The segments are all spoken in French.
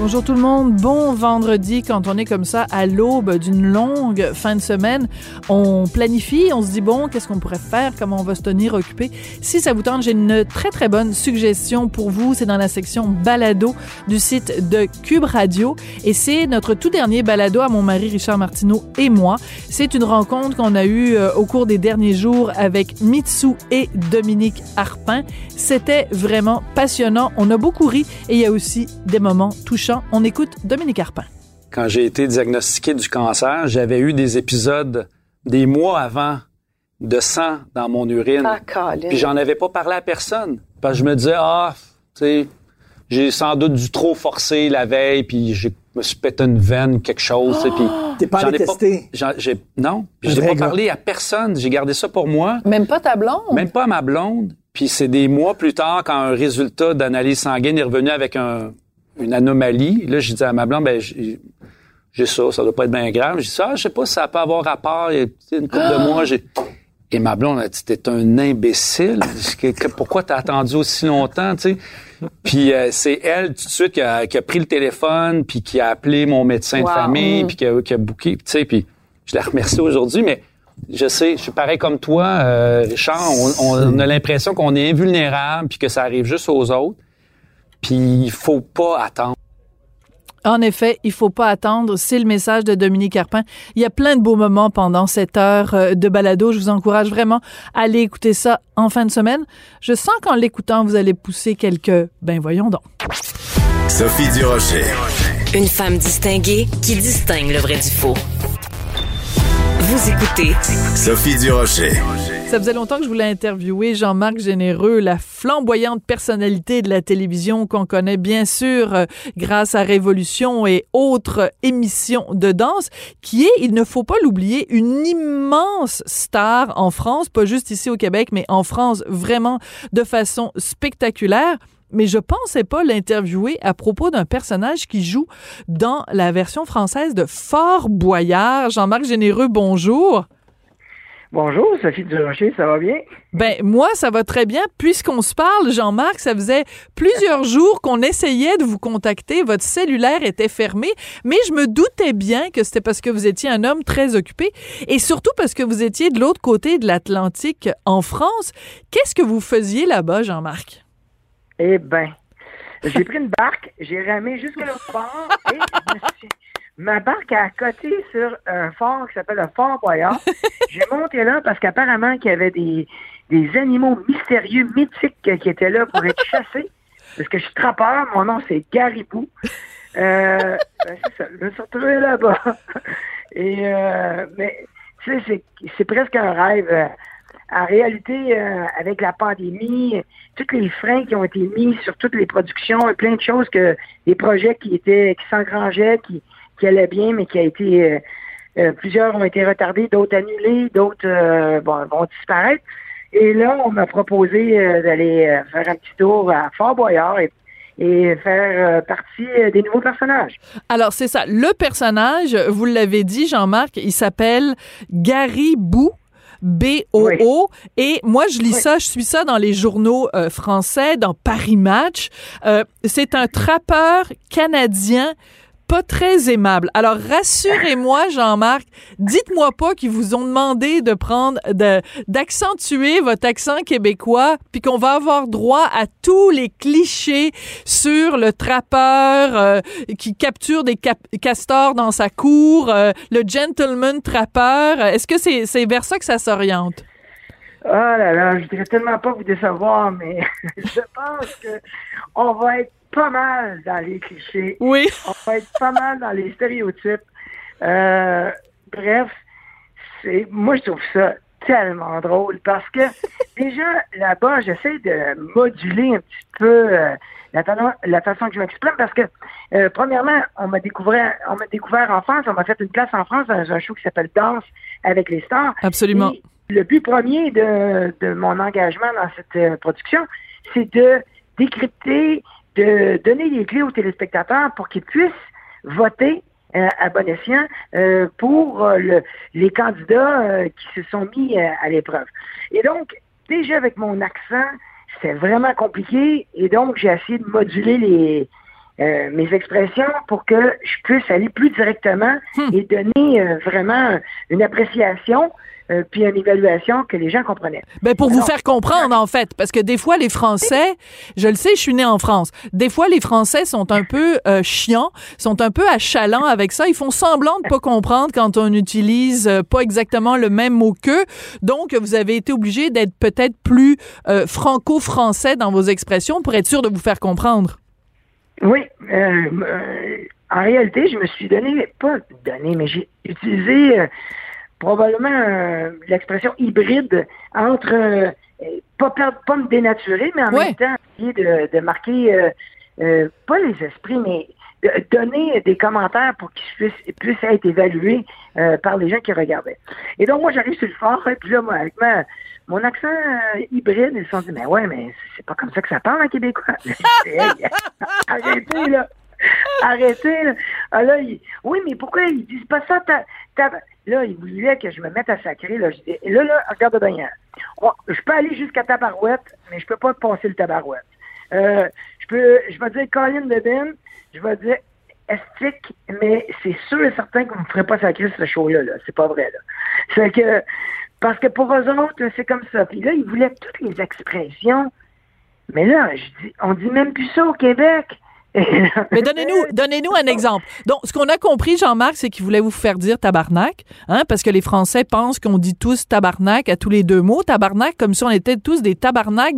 Bonjour tout le monde, bon vendredi. Quand on est comme ça à l'aube d'une longue fin de semaine, on planifie, on se dit bon, qu'est-ce qu'on pourrait faire, comment on va se tenir occupé. Si ça vous tente, j'ai une très très bonne suggestion pour vous, c'est dans la section balado du site de Cube Radio et c'est notre tout dernier balado à mon mari Richard Martineau et moi. C'est une rencontre qu'on a eue au cours des derniers jours avec Mitsou et Dominique Arpin. C'était vraiment passionnant, on a beaucoup ri et il y a aussi des moments touchants. On écoute Dominique Arpin. Quand j'ai été diagnostiqué du cancer, j'avais eu des épisodes des mois avant de sang dans mon urine. Puis j'en avais pas parlé à personne. Parce que je me disais, tu sais, j'ai sans doute dû trop forcer la veille, puis je me suis pété une veine, quelque chose. Puis t'es pas allé tester? Non, puis je n'ai pas parlé à personne. J'ai gardé ça pour moi. Même pas ta blonde? Même pas ma blonde. Puis c'est des mois plus tard, quand un résultat d'analyse sanguine est revenu avec une anomalie. Là, j'ai dit à ma blonde, ben, j'ai ça, ça doit pas être bien grave. J'ai dit, je sais pas si ça peut avoir rapport. Il y a une couple de mois, et ma blonde a dit, t'es un imbécile. Pourquoi t'as attendu aussi longtemps, tu sais? Puis, c'est elle, tout de suite, qui a pris le téléphone, puis qui a appelé mon médecin de famille, puis qui a booké, tu sais, puis je la remercie aujourd'hui, mais je suis pareil comme toi, Richard, on a l'impression qu'on est invulnérable, puis que ça arrive juste aux autres. Puis il faut pas attendre. En effet, il faut pas attendre. C'est le message de Dominique Arpin. Il y a plein de beaux moments pendant cette heure de balado. Je vous encourage vraiment à aller écouter ça en fin de semaine. Je sens qu'en l'écoutant, vous allez pousser quelques... Ben voyons donc. Sophie Durocher. Une femme distinguée qui distingue le vrai du faux. Vous écoutez Sophie Durocher. Ça faisait longtemps que je voulais interviewer Jean-Marc Généreux, la flamboyante personnalité de la télévision qu'on connaît bien sûr grâce à Révolution et autres émissions de danse, qui est, il ne faut pas l'oublier, une immense star en France, pas juste ici au Québec, mais en France vraiment de façon spectaculaire. Mais je pensais pas l'interviewer à propos d'un personnage qui joue dans la version française de Fort Boyard. Jean-Marc Généreux, bonjour. Bonjour, Sophie Durocher, ça va bien? Ben moi, ça va très bien. Puisqu'on se parle, Jean-Marc, ça faisait plusieurs jours qu'on essayait de vous contacter. Votre cellulaire était fermé, mais je me doutais bien que c'était parce que vous étiez un homme très occupé et surtout parce que vous étiez de l'autre côté de l'Atlantique, en France. Qu'est-ce que vous faisiez là-bas, Jean-Marc? Eh ben, j'ai pris une barque, j'ai ramé jusqu'à l'autre bord et ma barque a coté sur un fort qui s'appelle le Fort Boyard. J'ai monté là parce qu'apparemment qu'il y avait des animaux mystérieux, mythiques qui étaient là pour être chassés. Parce que je suis trappeur, mon nom c'est Garibou. Ben c'est ça, je me suis retrouvé là-bas. Et mais tu sais, c'est presque un rêve. En réalité, avec la pandémie, tous les freins qui ont été mis sur toutes les productions et plein de choses que les projets qui s'engrangeaient, qui allait bien, mais qui a été... plusieurs ont été retardés, d'autres annulés, d'autres vont disparaître. Et là, on m'a proposé d'aller faire un petit tour à Fort Boyard et faire partie des nouveaux personnages. Alors, c'est ça. Le personnage, vous l'avez dit, Jean-Marc, il s'appelle Garibou. B-O-O. Oui. Et moi, je lis ça, je suis ça dans les journaux français, dans Paris Match. C'est un trappeur canadien pas très aimable. Alors, rassurez-moi, Jean-Marc, dites-moi pas qu'ils vous ont demandé de prendre, d'accentuer votre accent québécois, puis qu'on va avoir droit à tous les clichés sur le trappeur qui capture des castors dans sa cour, le gentleman trappeur. Est-ce que c'est vers ça que ça s'oriente? Oh là là, je dirais tellement pas vous décevoir, mais je pense que on va être pas mal dans les clichés. Oui. On va être pas mal dans les stéréotypes. Bref, moi, je trouve ça tellement drôle parce que déjà, là-bas, j'essaie de moduler un petit peu la façon que je m'exprime parce que, premièrement, on m'a découvert en France, on m'a fait une place en France dans un show qui s'appelle « Danse avec les stars ». Absolument. Et le but premier de mon engagement dans cette production, c'est de décrypter, de donner les clés aux téléspectateurs pour qu'ils puissent voter à bon escient pour les candidats qui se sont mis à l'épreuve. Et donc, déjà avec mon accent, c'était vraiment compliqué et donc j'ai essayé de moduler mes expressions pour que je puisse aller plus directement et donner vraiment une appréciation puis une évaluation que les gens comprenaient. Ben pour vous faire comprendre, en fait, parce que des fois, les Français, je le sais, je suis née en France, des fois, les Français sont un peu chiants, sont un peu achalants avec ça, ils font semblant de pas comprendre quand on utilise pas exactement le même mot qu'eux, donc vous avez été obligé d'être peut-être plus franco-français dans vos expressions pour être sûr de vous faire comprendre. Oui, en réalité, je me suis mais j'ai utilisé... probablement l'expression hybride entre pas me dénaturer, mais en même temps essayer de marquer pas les esprits, mais de donner des commentaires pour qu'ils puissent être évalués par les gens qui regardaient. Et donc moi j'arrive sur le fort, et puis là moi, avec mon accent hybride, ils se sont dit mais c'est pas comme ça que ça parle en québécois. Arrêtez, là. Ah, là oui, mais pourquoi ils disent pas ça? Là, ils voulaient que je me mette à sacrer. Là, je dis, là, regarde bien. Je peux aller jusqu'à Tabarouette, mais je peux pas passer le Tabarouette. Je vais dire Colin de Ben, je vais dire Estique, mais c'est sûr et certain qu'on ne me ferait pas sacrer ce show-là. Là. C'est pas vrai. Là. C'est que, parce que pour eux autres, c'est comme ça. Puis là, ils voulaient toutes les expressions. Mais là, on dit même plus ça au Québec. Mais donnez-nous un exemple. Donc, ce qu'on a compris, Jean-Marc, c'est qu'il voulait vous faire dire tabarnak, hein, parce que les Français pensent qu'on dit tous tabarnak à tous les deux mots. Tabarnak, comme si on était tous des tabarnaks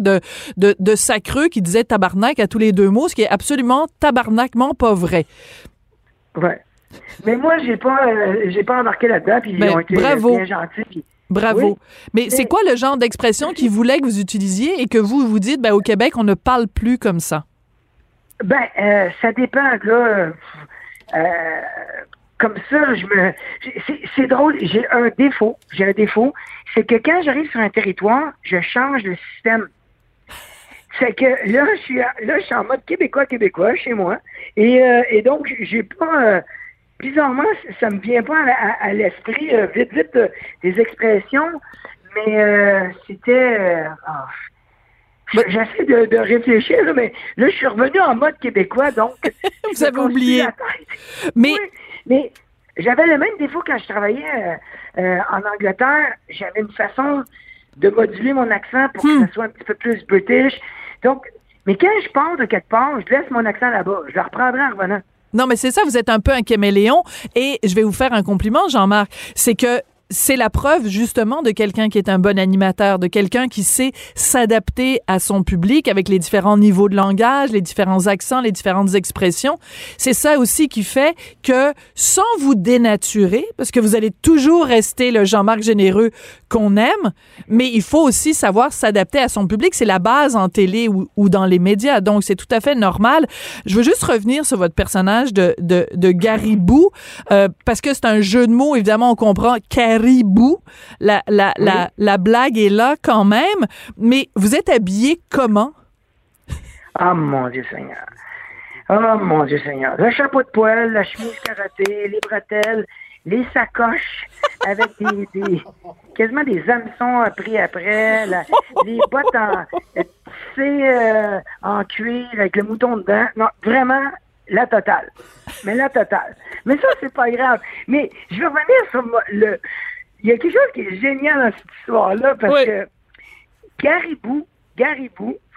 de sacreux qui disaient tabarnak à tous les deux mots, ce qui est absolument tabarnakement pas vrai. Ouais. Mais moi, j'ai pas embarqué là-dedans, puis ils ont été bien gentils, puis... Bravo. Oui. Mais c'est quoi le genre d'expression qu'ils voulaient que vous utilisiez et que vous dites, au Québec, on ne parle plus comme ça? Ça dépend, là. Comme ça, c'est drôle, j'ai un défaut, c'est que quand j'arrive sur un territoire, je change le système. C'est que là, je suis en mode québécois chez moi, et donc j'ai pas, bizarrement, ça me vient pas à l'esprit vite des expressions, mais c'était. J'essaie de réfléchir, là, mais là, je suis revenu en mode québécois, donc... Vous avez oublié. Mais... Oui, mais j'avais le même défaut quand je travaillais en Angleterre. J'avais une façon de moduler mon accent pour que ça soit un petit peu plus british. Donc, mais quand je pars de quelque part, je laisse mon accent là-bas. Je le reprendrai en revenant. Non, mais c'est ça, vous êtes un peu un caméléon. Et je vais vous faire un compliment, Jean-Marc. C'est que... C'est la preuve, justement, de quelqu'un qui est un bon animateur, de quelqu'un qui sait s'adapter à son public avec les différents niveaux de langage, les différents accents, les différentes expressions. C'est ça aussi qui fait que, sans vous dénaturer, parce que vous allez toujours rester le Jean-Marc Généreux qu'on aime, mais il faut aussi savoir s'adapter à son public. C'est la base en télé ou dans les médias, donc c'est tout à fait normal. Je veux juste revenir sur votre personnage de Garibou, parce que c'est un jeu de mots, évidemment, on comprend Garibou, la blague est là quand même, mais vous êtes habillé comment? Oh mon Dieu Seigneur. Le chapeau de poêle, la chemise karaté, les bretelles, les sacoches avec quasiment des hameçons pris après, les bottes en cuir avec le mouton dedans. Non, vraiment... La totale. Mais ça, c'est pas grave. Mais je veux revenir sur il y a quelque chose qui est génial dans cette histoire-là, parce que Garibou,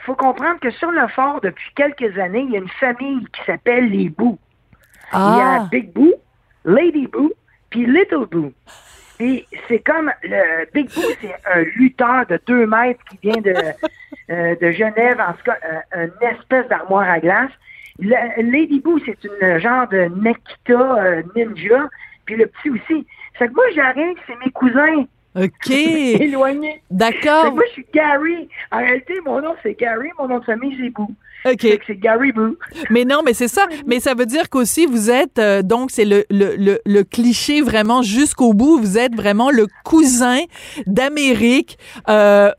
faut comprendre que sur le fort, depuis quelques années, il y a une famille qui s'appelle les Boo. Ah. Il y a Big Boo, Lady Boo, puis Little Boo. Et c'est comme le Big Boo, c'est un lutteur de 2 mètres qui vient de Genève, en tout cas, une espèce d'armoire à glace. Lady Boo, c'est une genre de Nekita ninja, puis le petit aussi. C'est que moi, j'arrive, c'est mes cousins OK. Éloigné. D'accord. Moi, je suis Gary. En réalité, mon nom, c'est Gary. Mon nom de famille, c'est Boo. OK. C'est Garibou. Mais non, mais c'est ça. Mais ça veut dire qu'aussi, vous êtes, donc, c'est le cliché vraiment jusqu'au bout. Vous êtes vraiment le cousin d'Amérique, pas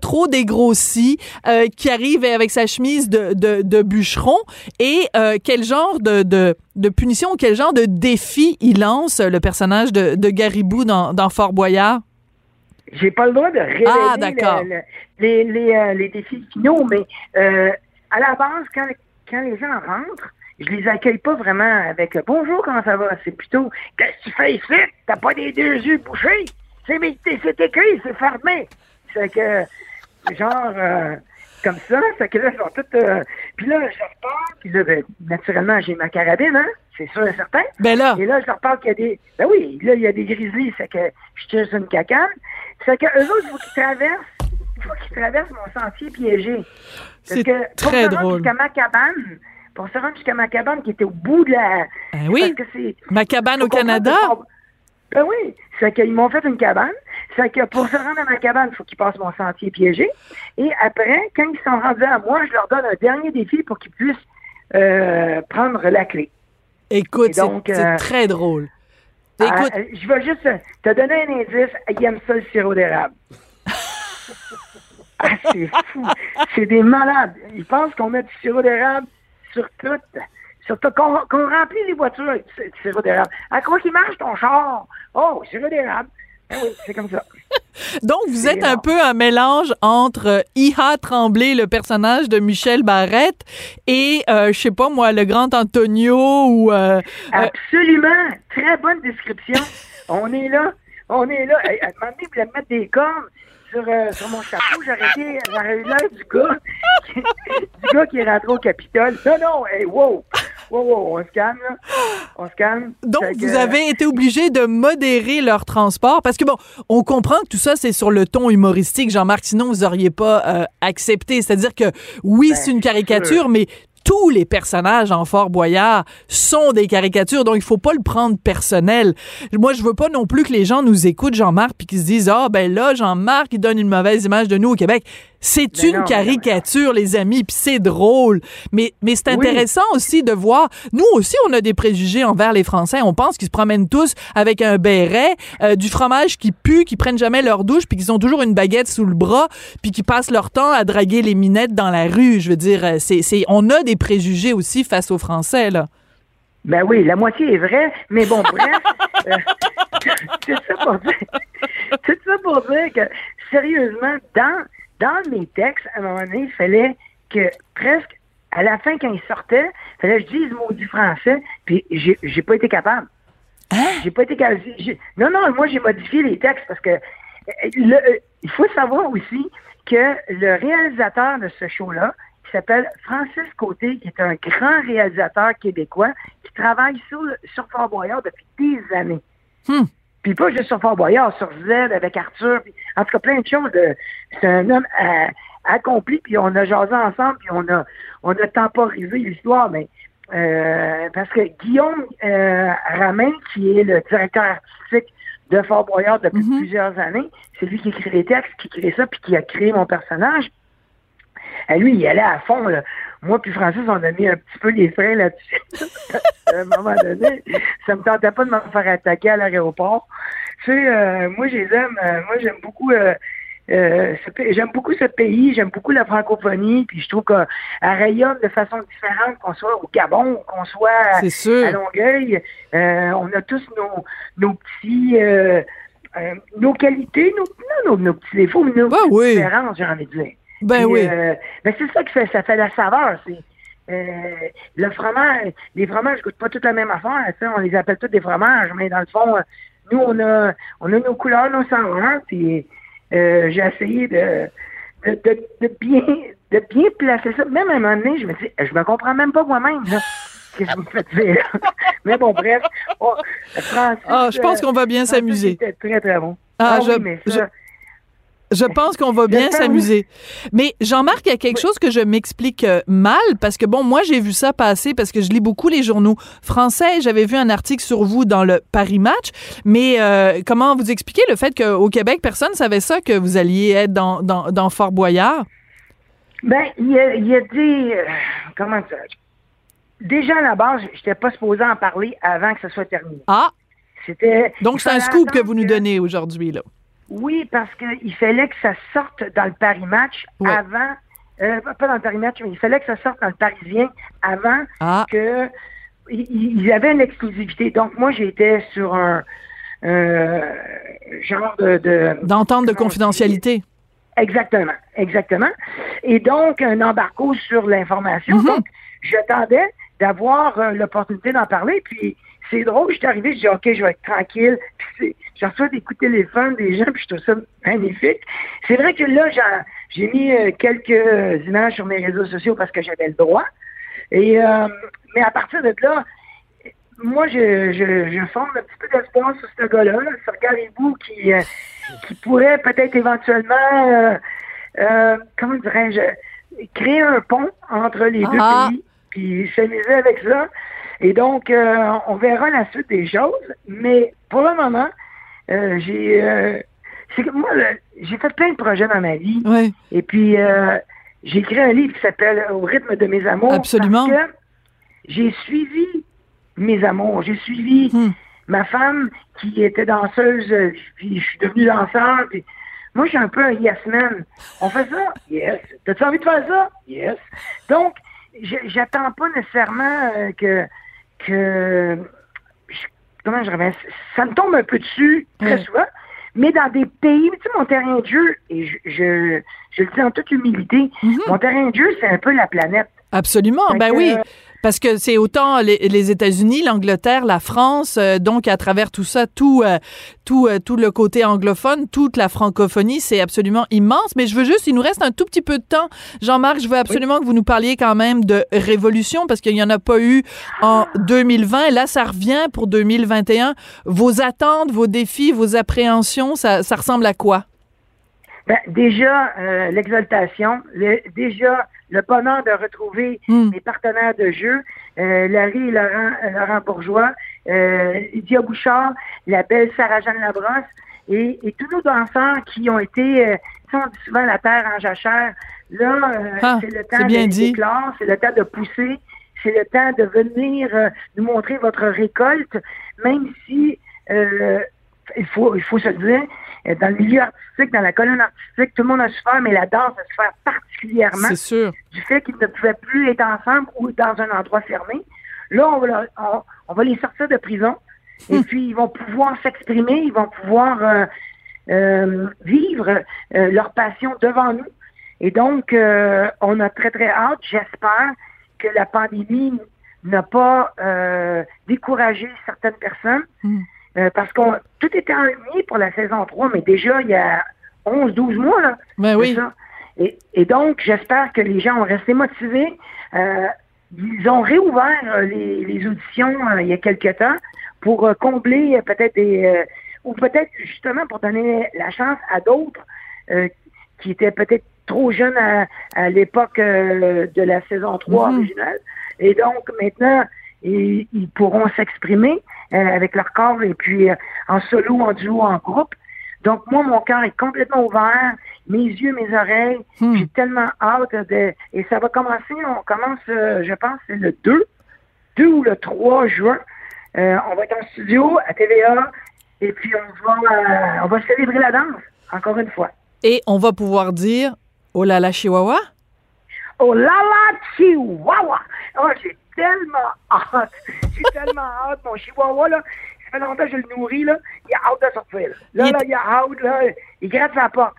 trop dégrossi, qui arrive avec sa chemise de bûcheron. Et quel genre de punition, quel genre de défi il lance, le personnage de Garibou dans Fort Boyard? J'ai pas le droit de révéler les défis finaux, mais à la base, quand les gens rentrent, je les accueille pas vraiment avec « Bonjour, comment ça va? » C'est plutôt « Qu'est-ce que tu fais ici? T'as pas des deux yeux bouchés? C'est écrit, c'est fermé! » C'est que, genre, comme ça, c'est que là, ils sont tous... puis là, je leur parle, puis là, ben, naturellement, j'ai ma carabine, hein? C'est sûr et certain. Ben là. Et là, je leur parle qu'il y a des... Ben oui, là, il y a des grizzlies, c'est que je tire sur une cacane. C'est que eux autres, il faut qu'ils traversent mon sentier piégé. C'est que, très drôle. Pour se rendre jusqu'à ma cabane qui était au bout de la... Ben oui, parce que c'est... ma cabane au Canada. Ben oui, c'est qu'ils m'ont fait une cabane. C'est que pour se rendre à ma cabane, il faut qu'ils passent mon sentier piégé. Et après, quand ils sont rendus à moi, je leur donne un dernier défi pour qu'ils puissent prendre la clé. Écoute, donc, c'est très drôle. Écoute, je vais juste te donner un indice. Il aime ça, le sirop d'érable. Ah, c'est fou. C'est des malades. Ils pensent qu'on met du sirop d'érable sur tout. Surtout qu'on remplit les voitures avec du sirop d'érable. À quoi qu'il marche ton char? Oh, sirop d'érable. Ah oui, c'est comme ça. Donc, vous êtes un peu un mélange entre Iha Tremblay, le personnage de Michel Barrette, et, je sais pas moi, le grand Antonio ou... Absolument! Très bonne description. On est là. À un moment donné, vous allez mettre des cornes sur mon chapeau. J'aurais eu l'air du gars qui est rentré au Capitole. Non, hey, wow! Wow, on se calme, là. On se calme. Donc, vous avez été obligé de modérer leur transport parce que, bon, on comprend que tout ça, c'est sur le ton humoristique. Jean-Marc, sinon, vous n'auriez pas accepté. C'est-à-dire que, oui, ben, c'est une caricature, mais tous les personnages en Fort Boyard sont des caricatures, donc il faut pas le prendre personnel. Moi, je veux pas non plus que les gens nous écoutent, Jean-Marc, puis qu'ils se disent « Ah, ben là, Jean-Marc, il donne une mauvaise image de nous au Québec. » C'est une caricature, les amis, puis c'est drôle. Mais c'est intéressant aussi de voir. Nous aussi, on a des préjugés envers les Français. On pense qu'ils se promènent tous avec un béret, du fromage qui pue, qu'ils prennent jamais leur douche, puis qu'ils ont toujours une baguette sous le bras, puis qu'ils passent leur temps à draguer les minettes dans la rue. Je veux dire, on a des préjugés aussi face aux Français, là. Ben oui, la moitié est vraie, mais bon, bref, c'est ça pour dire que, sérieusement, dans mes textes, à un moment donné, il fallait que presque à la fin, quand ils sortaient, il fallait que je dise maudit français, puis j'ai pas été capable. Hein? J'ai pas été capable. Non, moi, j'ai modifié les textes parce que il faut savoir aussi que le réalisateur de ce show-là, qui s'appelle Francis Côté, qui est un grand réalisateur québécois, qui travaille sur Fort Boyard depuis des années. Puis pas juste sur Fort Boyard, sur Z, avec Arthur, puis, en tout cas plein de choses. C'est un homme accompli, puis on a jasé ensemble, puis on a temporisé l'histoire, mais parce que Guillaume Ramin, qui est le directeur artistique de Fort Boyard depuis plusieurs années, c'est lui qui écrit les textes, qui crée ça, puis qui a créé mon personnage. À lui, il allait à fond, là. Moi puis Francis, on a mis un petit peu les freins là-dessus. À un moment donné, ça me tentait pas de me faire attaquer à l'aéroport. Tu sais, moi, je les aime. Moi, j'aime beaucoup ce pays. J'aime beaucoup la francophonie. Puis je trouve qu'elle rayonne de façon différente, qu'on soit au Gabon, qu'on soit à Longueuil. On a tous nos petits... nos qualités, nos petits défauts, mais nos différences, j'ai envie de dire. Ben oui. Ben c'est ça qui fait, ça fait la saveur. C'est le fromage. Les fromages goûtent pas toutes la même affaire. Ça, on les appelle tous des fromages, mais dans le fond, nous on a nos couleurs, nos saveurs. Puis j'ai essayé de bien placer ça. Même à un moment donné, je me dis, je me comprends même pas moi-même. Là. Qu'est-ce que vous me faites dire? Mais bon, bref. Oh, Francis, je pense qu'on va bien s'amuser. C'était très très bon. Ah, oui, mais ça. Je pense qu'on va bien s'amuser. Mais Jean-Marc, il y a quelque chose que je m'explique mal, parce que bon, moi, j'ai vu ça passer, parce que je lis beaucoup les journaux français, j'avais vu un article sur vous dans le Paris Match, mais comment vous expliquez le fait qu'au Québec, personne ne savait ça, que vous alliez être dans Fort Boyard? Ben, il y a des... comment ça? Déjà, à la base, je n'étais pas supposé en parler avant que ça soit terminé. Ah! Donc, c'est un scoop que vous nous donnez aujourd'hui, là. Oui, parce qu'il fallait que ça sorte dans le Paris Match avant... pas dans le Paris Match, mais il fallait que ça sorte dans le Parisien avant que... Ils avaient une exclusivité. Donc, moi, j'étais sur un genre de... d'entente de confidentialité. Exactement. Et donc, un embargo sur l'information. Mm-hmm. Donc, j'attendais d'avoir l'opportunité d'en parler, puis... C'est drôle, je suis arrivé, je dis OK, je vais être tranquille. Puis je reçois des coups de téléphone des gens, puis je trouve ça magnifique. C'est vrai que là, j'ai mis quelques images sur mes réseaux sociaux parce que j'avais le droit. Et mais à partir de là, moi, je fonde un petit peu d'espoir sur ce gars-là, sur Garibou, qui pourrait peut-être éventuellement, comment dirais-je, créer un pont entre les deux pays, puis s'amuser avec ça. Et donc, on verra la suite des choses, mais pour le moment, j'ai fait plein de projets dans ma vie. Oui. Et puis, j'ai écrit un livre qui s'appelle « Au rythme de mes amours ». Absolument. Parce que j'ai suivi mes amours. J'ai suivi ma femme qui était danseuse, puis je suis devenu danseur. Puis moi, je suis un peu un « yes man ». On fait ça? Yes. T'as-tu envie de faire ça? Yes. Donc, j'attends pas nécessairement que comment je reviens, ça me tombe un peu dessus très souvent, mais dans des pays, tu sais, mon terrain de jeu, et je le dis en toute humilité, mon terrain de jeu, c'est un peu la planète. Absolument, donc, ben oui, parce que c'est autant les États-Unis, l'Angleterre, la France, donc à travers tout ça, tout le côté anglophone, toute la francophonie, c'est absolument immense. Mais je veux juste, il nous reste un tout petit peu de temps. Jean-Marc, je veux absolument que vous nous parliez quand même de Révolution, parce qu'il n'y en a pas eu en 2020. Et là, ça revient pour 2021. Vos attentes, vos défis, vos appréhensions, ça ressemble à quoi? Ben, déjà, l'exaltation, le bonheur de retrouver mes partenaires de jeu, Larry et Laurent Bourgeois, Lydia Bouchard, la belle Sarah-Jeanne Labrosse et tous nos danseurs qui ont été, on dit souvent la terre en jachère. Là, c'est le temps d'éclore, c'est le temps de pousser, c'est le temps de venir nous montrer votre récolte, même si il faut se le dire, dans le milieu artistique, dans la colonne artistique, tout le monde a souffert, mais la danse a souffert particulièrement. C'est sûr. Du fait qu'ils ne pouvaient plus être ensemble ou dans un endroit fermé. Là, on va les sortir de prison et puis ils vont pouvoir s'exprimer, ils vont pouvoir vivre leur passion devant nous. Et donc, on a très, très hâte. J'espère que la pandémie n'a pas découragé certaines personnes. Parce que tout était ennuyé pour la saison 3, mais déjà, il y a 11-12 mois, là. Ben oui. Ça. Et donc, j'espère que les gens ont resté motivés. Ils ont réouvert les auditions il y a quelques temps pour combler peut-être ou peut-être justement pour donner la chance à d'autres qui étaient peut-être trop jeunes à l'époque de la saison 3 originale. Et donc, maintenant... Et ils pourront s'exprimer avec leur corps et puis en solo, en duo, en groupe. Donc moi, mon cœur est complètement ouvert, mes yeux, mes oreilles, j'ai tellement hâte et ça va commencer, je pense, c'est le 2 ou le 3 juin. On va être en studio à TVA et puis on va célébrer la danse, encore une fois. Et on va pouvoir dire « Oh là là, Chihuahua ». Oh là là, Chihuahua! Oh, j'ai tellement hâte! J'ai tellement hâte, mon Chihuahua, là. Ça fait longtemps que je le nourris, là. Il a hâte de sortir. Il a hâte, là. Il gratte sa porte.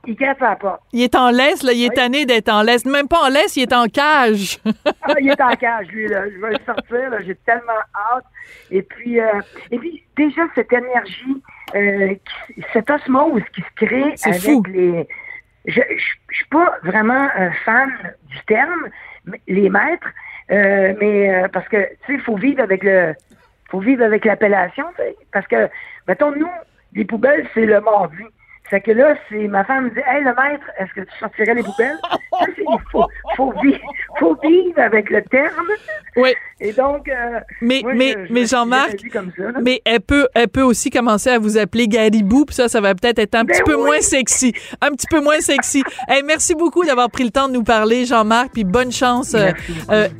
Il est en laisse, là. Il est tanné d'être en laisse. Même pas en laisse, il est en cage. Il est en cage, lui, là. Je vais le sortir, là. J'ai tellement hâte. Et puis déjà, cette énergie, cette osmose qui se crée les... Je suis pas vraiment fan du terme, les maîtres, mais parce que tu sais, faut vivre avec l'appellation, parce que mettons nous, les poubelles, c'est le mardi. Fait que là, c'est ma femme me dit « Hey, le maître, est-ce que tu sortirais les poubelles? » Il faut vivre avec le terme. Oui. Et donc, mais Jean-Marc, mais elle peut aussi commencer à vous appeler Garibou, puis ça va peut-être être un petit peu moins sexy. Hey, merci beaucoup d'avoir pris le temps de nous parler, Jean-Marc, puis bonne chance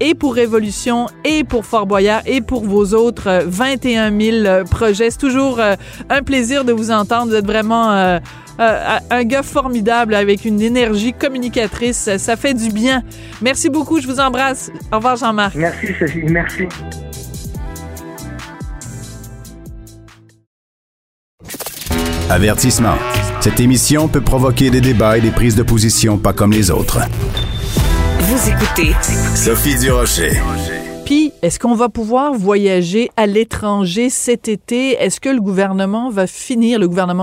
et pour Révolution, et pour Fort Boyard, et pour vos autres 21 000 projets. C'est toujours un plaisir de vous entendre. Vous êtes vraiment un gars formidable avec une énergie communicatrice. Ça fait du bien. Merci beaucoup. Je vous embrasse. Au revoir, Jean-Marc. Merci, Sophie. Merci. Avertissement. Cette émission peut provoquer des débats et des prises de position pas comme les autres. Vous écoutez Sophie Durocher. Puis, est-ce qu'on va pouvoir voyager à l'étranger cet été? Est-ce que le gouvernement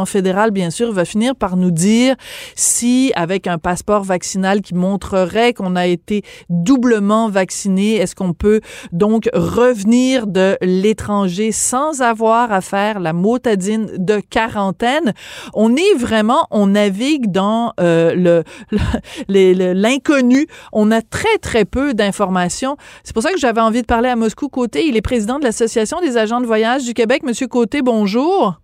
fédéral, bien sûr, va finir par nous dire si, avec un passeport vaccinal qui montrerait qu'on a été doublement vacciné, est-ce qu'on peut donc revenir de l'étranger sans avoir à faire la motadine de quarantaine? On navigue dans l'inconnu. On a très, très peu d'informations. C'est pour ça que j'avais envie de parler à Moscou Côté. Il est président de l'Association des agents de voyage du Québec. Monsieur Côté, bonjour.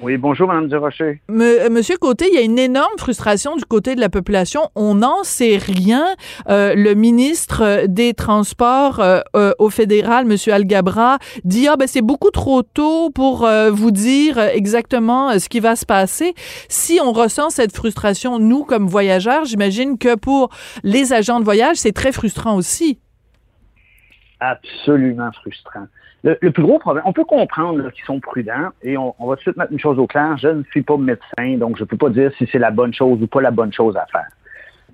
Oui, bonjour, Mme Durocher. Monsieur Côté, il y a une énorme frustration du côté de la population. On n'en sait rien. Le ministre des Transports au fédéral, Monsieur Al-Gabra, dit « Ah, ben c'est beaucoup trop tôt pour vous dire exactement ce qui va se passer. » Si on ressent cette frustration, nous, comme voyageurs, j'imagine que pour les agents de voyage, c'est très frustrant aussi. Absolument frustrant. Le plus gros problème, on peut comprendre là, qu'ils sont prudents et on va tout de suite mettre une chose au clair, je ne suis pas médecin, donc je ne peux pas dire si c'est la bonne chose ou pas la bonne chose à faire.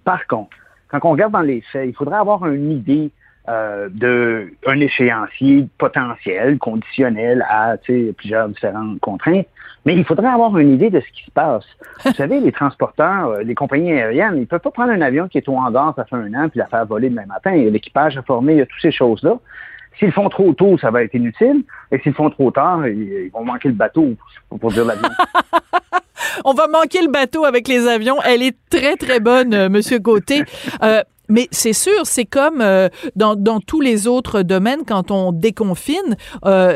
Par contre, quand on regarde dans les faits, il faudrait avoir une idée d'un échéancier potentiel, conditionnel à plusieurs différentes contraintes, mais il faudrait avoir une idée de ce qui se passe. Vous savez, les transporteurs, les compagnies aériennes, ils ne peuvent pas prendre un avion qui est au hangar, ça fait un an, puis la faire voler demain matin. Il y a l'équipage à former, il y a toutes ces choses-là. S'ils font trop tôt, ça va être inutile, et s'ils font trop tard, ils vont manquer le bateau, pour dire l'avion. On va manquer le bateau avec les avions. Elle est très, très bonne, Monsieur Côté. Mais c'est sûr, c'est comme dans tous les autres domaines, quand on déconfine,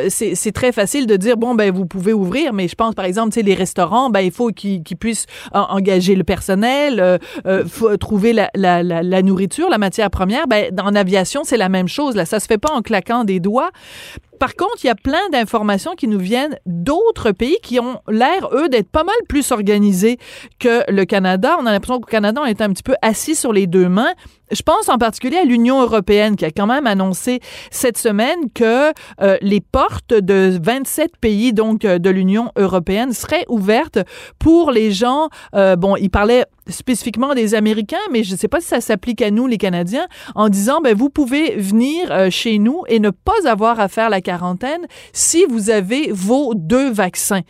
c'est très facile de dire, bon, ben vous pouvez ouvrir, mais je pense, par exemple, tu sais, les restaurants, ben il faut qu'ils puissent engager le personnel, faut trouver la nourriture, la matière première. Ben en aviation, c'est la même chose. Là, ça se fait pas en claquant des doigts. Par contre, il y a plein d'informations qui nous viennent d'autres pays qui ont l'air, eux, d'être pas mal plus organisés que le Canada. On a l'impression qu'au Canada, on est un petit peu assis sur les deux mains. Je pense en particulier à l'Union européenne qui a quand même annoncé cette semaine que les portes de 27 pays donc de l'Union européenne seraient ouvertes pour les gens. Bon, ils parlaient spécifiquement des Américains, mais je ne sais pas si ça s'applique à nous les Canadiens, en disant ben vous pouvez venir chez nous et ne pas avoir à faire la quarantaine si vous avez vos 2 vaccins.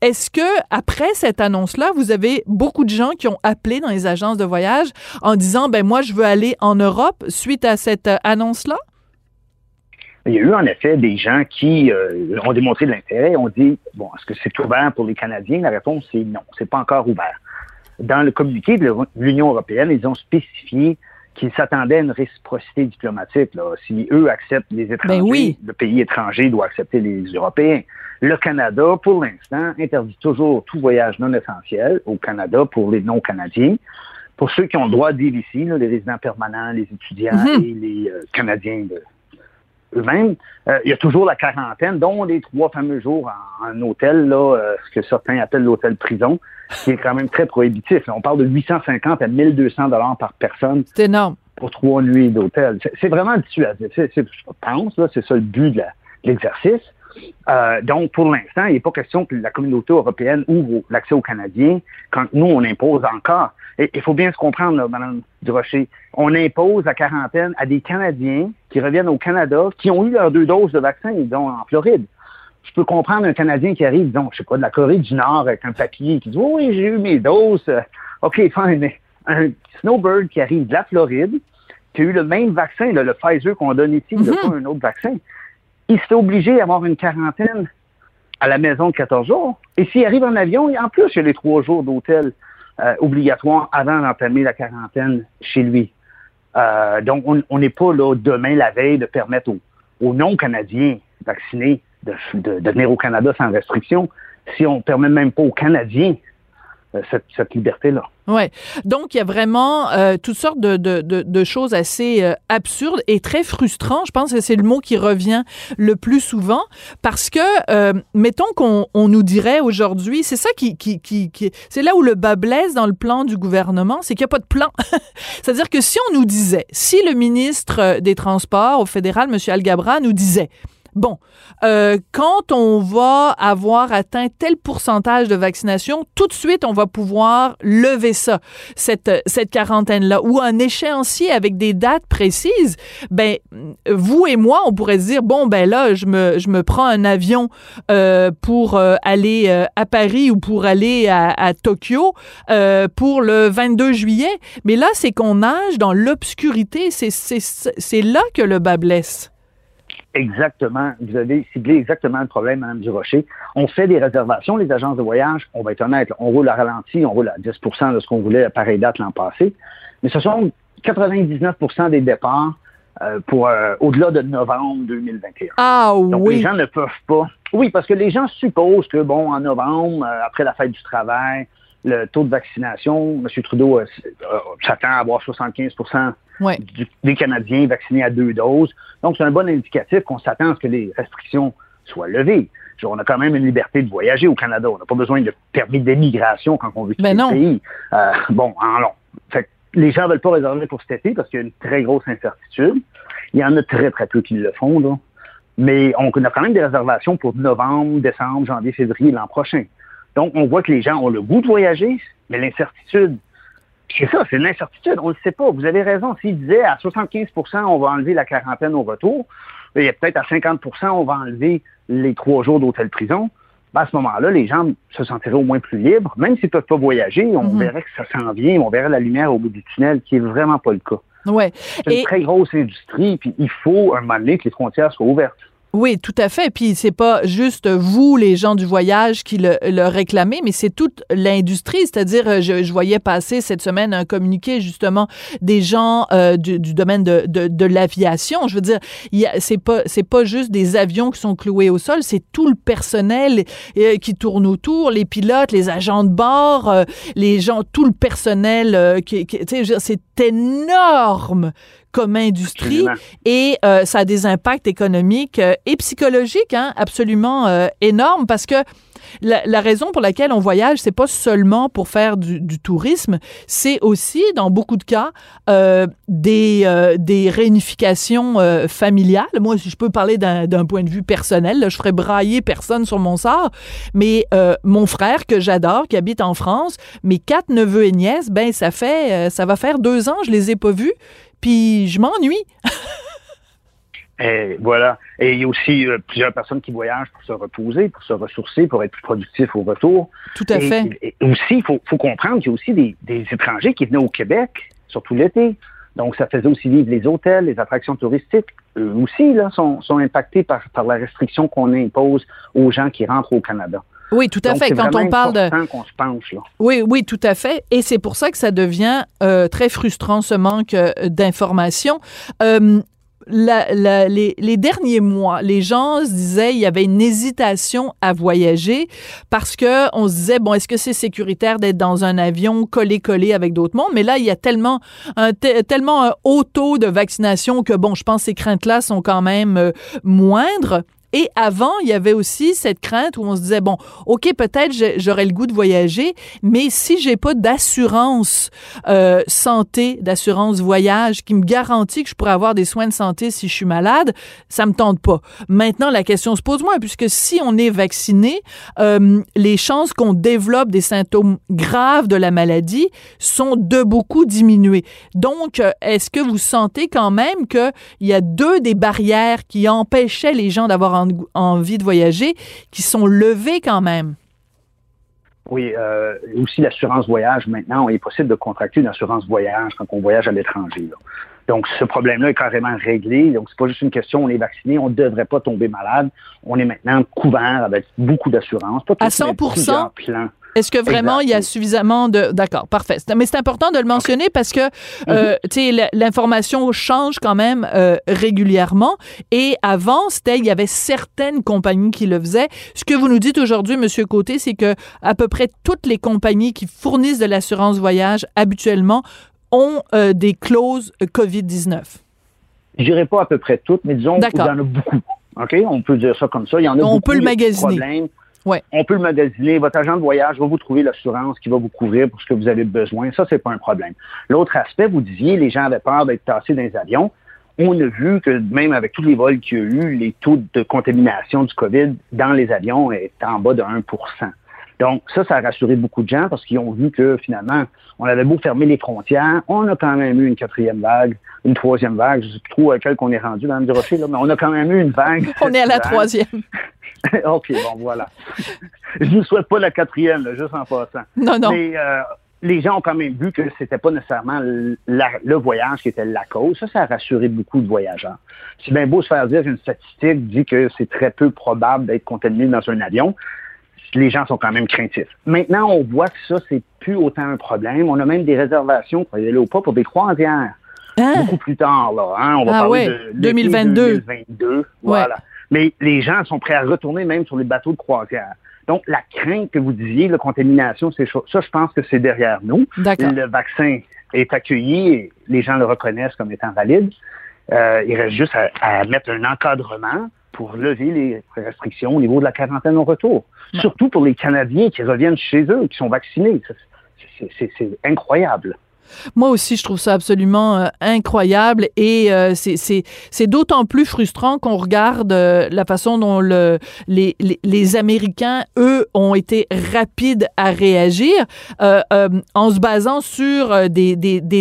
Est-ce que après cette annonce-là, vous avez beaucoup de gens qui ont appelé dans les agences de voyage en disant ben moi je veux aller en Europe suite à cette annonce-là? Il y a eu en effet des gens qui ont démontré de l'intérêt, ont dit bon, est-ce que c'est ouvert pour les Canadiens? La réponse c'est non, c'est pas encore ouvert. Dans le communiqué de l'Union européenne, ils ont spécifié qu'ils s'attendaient à une réciprocité diplomatique. Là. Si eux acceptent les étrangers, Le pays étranger doit accepter les Européens. Le Canada, pour l'instant, interdit toujours tout voyage non essentiel au Canada pour les non-Canadiens. Pour ceux qui ont le droit d'y aller ici, là, les résidents permanents, les étudiants et les Canadiens eux-mêmes, il y a toujours la quarantaine, dont les 3 fameux jours en hôtel, là, ce que certains appellent l'hôtel prison, qui est quand même très prohibitif. Là, on parle de 850 à 1200 $ par personne. C'est énorme. Pour 3 nuits d'hôtel. C'est vraiment dissuasif. Je pense, là, c'est ça le but de l'exercice. Donc, pour l'instant, il n'est pas question que la communauté européenne ouvre l'accès aux Canadiens quand nous, on impose encore. Et il faut bien se comprendre, là, Mme Durocher, on impose la quarantaine à des Canadiens qui reviennent au Canada, qui ont eu leurs 2 doses de vaccin, disons, en Floride. Je peux comprendre un Canadien qui arrive, disons, je sais pas, de la Corée du Nord avec un papier qui dit « Oui, j'ai eu mes doses. » OK, fine. Un snowbird qui arrive de la Floride, qui a eu le même vaccin, là, le Pfizer qu'on donne ici, il n'a pas un autre vaccin. Il s'est obligé d'avoir une quarantaine à la maison de 14 jours. Et s'il arrive en avion, en plus, il y a les 3 jours d'hôtel obligatoires avant d'entamer la quarantaine chez lui. Donc, on n'est pas là demain, la veille, de permettre aux non-Canadiens vaccinés de venir au Canada sans restriction si on ne permet même pas aux Canadiens cette liberté-là. Ouais. Donc, il y a vraiment toutes sortes de choses assez absurdes et très frustrantes. Je pense que c'est le mot qui revient le plus souvent parce que, mettons qu'on nous dirait aujourd'hui, c'est ça qui c'est là où le bât blesse dans le plan du gouvernement, c'est qu'il n'y a pas de plan. C'est-à-dire que si on nous disait, si le ministre des Transports au fédéral, M. Al-Gabra, nous disait... Bon, quand on va avoir atteint tel pourcentage de vaccination, tout de suite, on va pouvoir lever ça, cette quarantaine-là, ou un échéancier avec des dates précises. Ben, vous et moi, on pourrait se dire, bon, ben là, je me prends un avion pour aller à Paris ou pour aller à Tokyo pour le 22 juillet. Mais là, c'est qu'on nage dans l'obscurité. C'est là que le bât blesse. Exactement. Vous avez ciblé exactement le problème, Mme Durocher. On fait des réservations, les agences de voyage, on va être honnête, on roule à ralenti, on roule à 10 % de ce qu'on voulait à pareille date l'an passé, mais ce sont 99 % des départs pour au-delà de novembre 2021. Ah oui! Donc les gens ne peuvent pas... Oui, parce que les gens supposent que, bon, en novembre, après la fête du travail, le taux de vaccination, M. Trudeau s'attend à avoir 75 % ouais. Des Canadiens vaccinés à 2 doses. Donc, c'est un bon indicatif qu'on s'attend à ce que les restrictions soient levées. On a quand même une liberté de voyager au Canada. On n'a pas besoin de permis d'émigration quand on veut quitter le pays. Fait que les gens ne veulent pas réserver pour cet été parce qu'il y a une très grosse incertitude. Il y en a très, très peu qui le font, là. Mais on a quand même des réservations pour novembre, décembre, janvier, février l'an prochain. Donc, on voit que les gens ont le goût de voyager, mais l'incertitude... C'est ça, c'est l'incertitude, on ne le sait pas. Vous avez raison, s'il disait à 75 % on va enlever la quarantaine au retour, et peut-être à 50 % on va enlever les 3 jours d'hôtel-prison, ben à ce moment-là, les gens se sentiraient au moins plus libres. Même s'ils ne peuvent pas voyager, on verrait que ça s'en vient, on verrait la lumière au bout du tunnel, qui n'est vraiment pas le cas. Ouais. C'est une très grosse industrie, puis il faut, un moment donné, que les frontières soient ouvertes. Oui, tout à fait. Puis c'est pas juste vous, les gens du voyage, qui le réclamez, mais c'est toute l'industrie. C'est-à-dire, je voyais passer cette semaine un communiqué justement des gens du domaine de l'aviation. Je veux dire, c'est pas juste des avions qui sont cloués au sol, c'est tout le personnel qui tourne autour, les pilotes, les agents de bord, les gens, tout le personnel. Tu sais, c'est énorme comme industrie. Absolument. Et ça a des impacts économiques et psychologiques, hein, absolument énormes, parce que la raison pour laquelle on voyage, c'est pas seulement pour faire du tourisme, c'est aussi, dans beaucoup de cas, des réunifications familiales. Moi, si je peux parler d'un point de vue personnel, là, je ferais brailler personne sur mon sort, mais mon frère, que j'adore, qui habite en France, mes 4 neveux et nièces, ben ça va faire 2 ans, je les ai pas vus, puis je m'ennuie. Et voilà. Et il y a aussi plusieurs personnes qui voyagent pour se reposer, pour se ressourcer, pour être plus productifs au retour. Tout à fait. Et aussi, il faut comprendre qu'il y a aussi des étrangers qui venaient au Québec, surtout l'été. Donc, ça faisait aussi vivre les hôtels, les attractions touristiques. Eux aussi, là, sont impactés par la restriction qu'on impose aux gens qui rentrent au Canada. Oui, tout à fait. Quand on parle de... qu'on se penche, là. Oui, oui, tout à fait. Et c'est pour ça que ça devient très frustrant, ce manque d'informations. Les derniers mois, les gens se disaient, il y avait une hésitation à voyager parce que on se disait, bon, est-ce que c'est sécuritaire d'être dans un avion collé avec d'autres mondes? Mais là, il y a tellement un haut taux de vaccination que, bon, je pense que ces craintes-là sont quand même moindres. Et avant, il y avait aussi cette crainte où on se disait, bon, OK, peut-être j'aurais le goût de voyager, mais si j'ai pas d'assurance santé, d'assurance voyage qui me garantit que je pourrais avoir des soins de santé si je suis malade, ça me tente pas. Maintenant, la question se pose moins, puisque si on est vacciné, les chances qu'on développe des symptômes graves de la maladie sont de beaucoup diminuées. Donc, est-ce que vous sentez quand même qu'il y a 2 des barrières qui empêchaient les gens d'avoir envie de voyager, qui sont levés quand même? Oui, aussi l'assurance voyage maintenant, il est possible de contracter une assurance voyage quand on voyage à l'étranger, là. Donc, ce problème-là est carrément réglé. Donc, c'est pas juste une question, on est vacciné, on ne devrait pas tomber malade. On est maintenant couvert avec beaucoup d'assurance. Pas tout à 100 %. Est-ce que vraiment, exactement, il y a suffisamment de... D'accord, parfait. Mais c'est important de le mentionner parce que, tu sais, l'information change quand même régulièrement. Et avant, il y avait certaines compagnies qui le faisaient. Ce que vous nous dites aujourd'hui, M. Côté, c'est que à peu près toutes les compagnies qui fournissent de l'assurance voyage habituellement ont des clauses COVID-19. Je dirais pas à peu près toutes, mais disons qu'il y en a beaucoup. OK? On peut dire ça comme ça. Il y en a beaucoup. On peut le magasiner. Ouais. On peut le magasiner. Votre agent de voyage va vous trouver l'assurance qui va vous couvrir pour ce que vous avez besoin. Ça, c'est pas un problème. L'autre aspect, vous disiez, les gens avaient peur d'être tassés dans les avions. On a vu que même avec tous les vols qu'il y a eu, les taux de contamination du COVID dans les avions est en bas de 1 %. Donc, ça a rassuré beaucoup de gens parce qu'ils ont vu que, finalement, on avait beau fermer les frontières, on a quand même eu une quatrième vague, une troisième vague, je ne sais plus trop à quelle qu'on est rendu, Mme Durocher, là, mais on a quand même eu une vague. On est à la troisième. OK, bon, voilà. Je ne vous souhaite pas la quatrième, là, juste en passant. Non, non. Mais les gens ont quand même vu que c'était pas nécessairement le voyage qui était la cause. Ça a rassuré beaucoup de voyageurs. C'est bien beau se faire dire qu'une statistique dit que c'est très peu probable d'être contaminé dans un avion. Les gens sont quand même craintifs. Maintenant, on voit que ça, c'est plus autant un problème. On a même des réservations, croyez-le ou pas, pour des croisières. Hein? Beaucoup plus tard, là. Hein? On va parler de 2022. Ouais. Voilà. Mais les gens sont prêts à retourner même sur les bateaux de croisière. Donc, la crainte que vous disiez, la contamination, c'est ça, je pense que c'est derrière nous. D'accord. Le vaccin est accueilli et les gens le reconnaissent comme étant valide. Il reste juste à mettre un encadrement pour lever les restrictions au niveau de la quarantaine au retour. Ouais. Surtout pour les Canadiens qui reviennent chez eux, qui sont vaccinés. C'est incroyable. Moi aussi, je trouve ça absolument incroyable et c'est d'autant plus frustrant qu'on regarde la façon dont les Américains, eux, ont été rapides à réagir en se basant sur des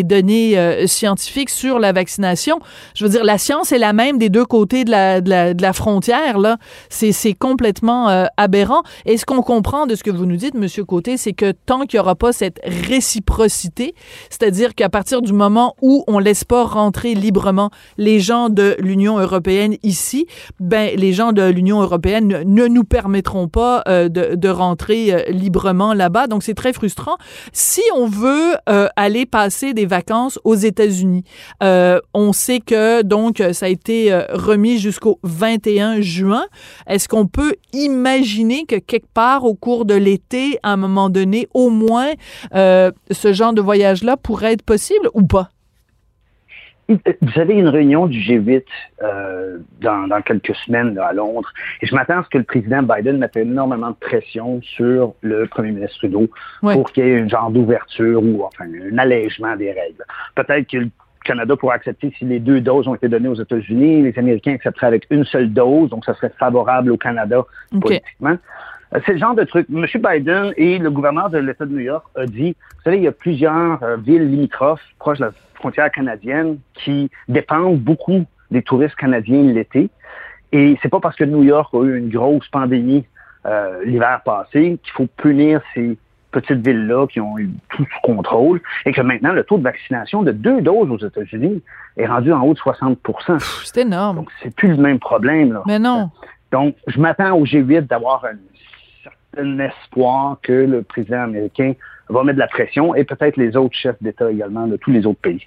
données scientifiques sur la vaccination. Je veux dire, la science est la même des deux côtés de la frontière, là. C'est complètement aberrant. Et ce qu'on comprend de ce que vous nous dites, M. Côté, c'est que tant qu'il n'y aura pas cette réciprocité, c'est-à-dire qu'à partir du moment où on ne laisse pas rentrer librement les gens de l'Union européenne ici, ben les gens de l'Union européenne ne nous permettront pas de rentrer librement là-bas. Donc, c'est très frustrant. Si on veut aller passer des vacances aux États-Unis, on sait que, donc, ça a été remis jusqu'au 21 juin. Est-ce qu'on peut imaginer que quelque part, au cours de l'été, à un moment donné, au moins, ce genre de voyage-là pourrait être possible ou pas? Vous avez une réunion du G8 dans quelques semaines là, à Londres, et je m'attends à ce que le président Biden mette énormément de pression sur le premier ministre Trudeau pour qu'il y ait un genre d'ouverture ou enfin un allègement des règles. Peut-être que le Canada pourrait accepter si les deux doses ont été données aux États-Unis, les Américains accepteraient avec une seule dose, donc ça serait favorable au Canada politiquement. C'est le genre de truc. M. Biden et le gouverneur de l'État de New York a dit, vous savez, il y a plusieurs villes limitrophes proches de la frontière canadienne qui dépendent beaucoup des touristes canadiens l'été. Et c'est pas parce que New York a eu une grosse pandémie l'hiver passé qu'il faut punir ces petites villes-là qui ont eu tout sous contrôle et que maintenant, le taux de vaccination de 2 doses aux États-Unis est rendu en haut de 60 %. C'est énorme. Donc, c'est plus le même problème, là. Mais non. Donc, je m'attends au G8 d'avoir un espoir que le président américain va mettre de la pression et peut-être les autres chefs d'État également de tous les autres pays.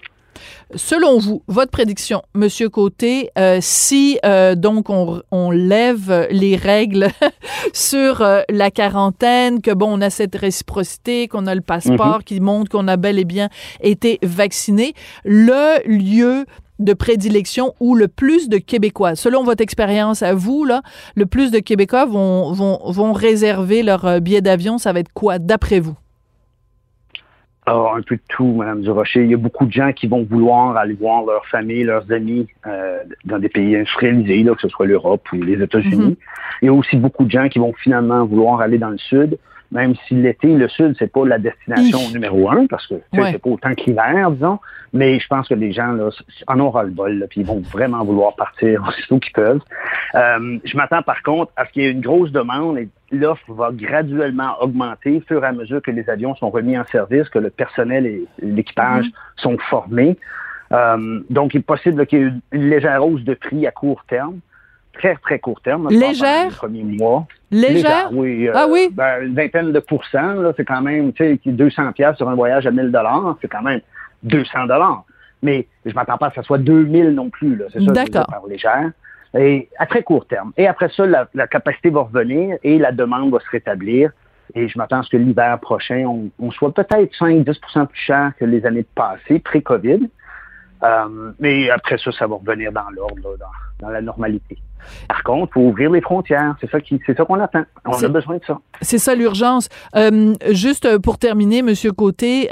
Selon vous, votre prédiction, M. Côté, si donc on lève les règles sur la quarantaine, que bon, on a cette réciprocité, qu'on a le passeport qui montre qu'on a bel et bien été vacciné, le lieu de prédilection où le plus de Québécois, selon votre expérience à vous, là, le plus de Québécois vont réserver leur billet d'avion, ça va être quoi, d'après vous? Un peu de tout, Mme Durocher. Il y a beaucoup de gens qui vont vouloir aller voir leur famille, leurs amis dans des pays industrialisés, là, que ce soit l'Europe ou les États-Unis. Il y a aussi beaucoup de gens qui vont finalement vouloir aller dans le Sud, même si l'été, le Sud, c'est pas la destination numéro un, parce que c'est pas autant que l'hiver, disons, mais je pense que les gens là, en ont ras-le-bol, là, puis ils vont vraiment vouloir partir aussitôt qu'ils peuvent. Je m'attends par contre à ce qu'il y ait une grosse demande et l'offre va graduellement augmenter au fur et à mesure que les avions sont remis en service, que le personnel et l'équipage sont formés. Donc, il est possible qu'il y ait une légère hausse de prix à court terme. Très, très court terme. Légère? Le premier mois. Légère? Oui. Ah oui? Ben, une vingtaine de pourcents, là, c'est quand même, tu sais, 200$ sur un voyage à 1000$, c'est quand même 200$. Mais je ne m'attends pas à ce que ça soit 2000 non plus, là. C'est ça que je veux par légère. Et à très court terme. Et après ça, la capacité va revenir et la demande va se rétablir. Et je m'attends à ce que l'hiver prochain, on soit peut-être 5-10% plus cher que les années passées, pré-COVID. Mais après ça, ça va revenir dans l'ordre, là, dans la normalité. Par contre, il faut ouvrir les frontières. C'est ça qu'on attend. On a besoin de ça. C'est ça l'urgence. Juste pour terminer, M. Côté,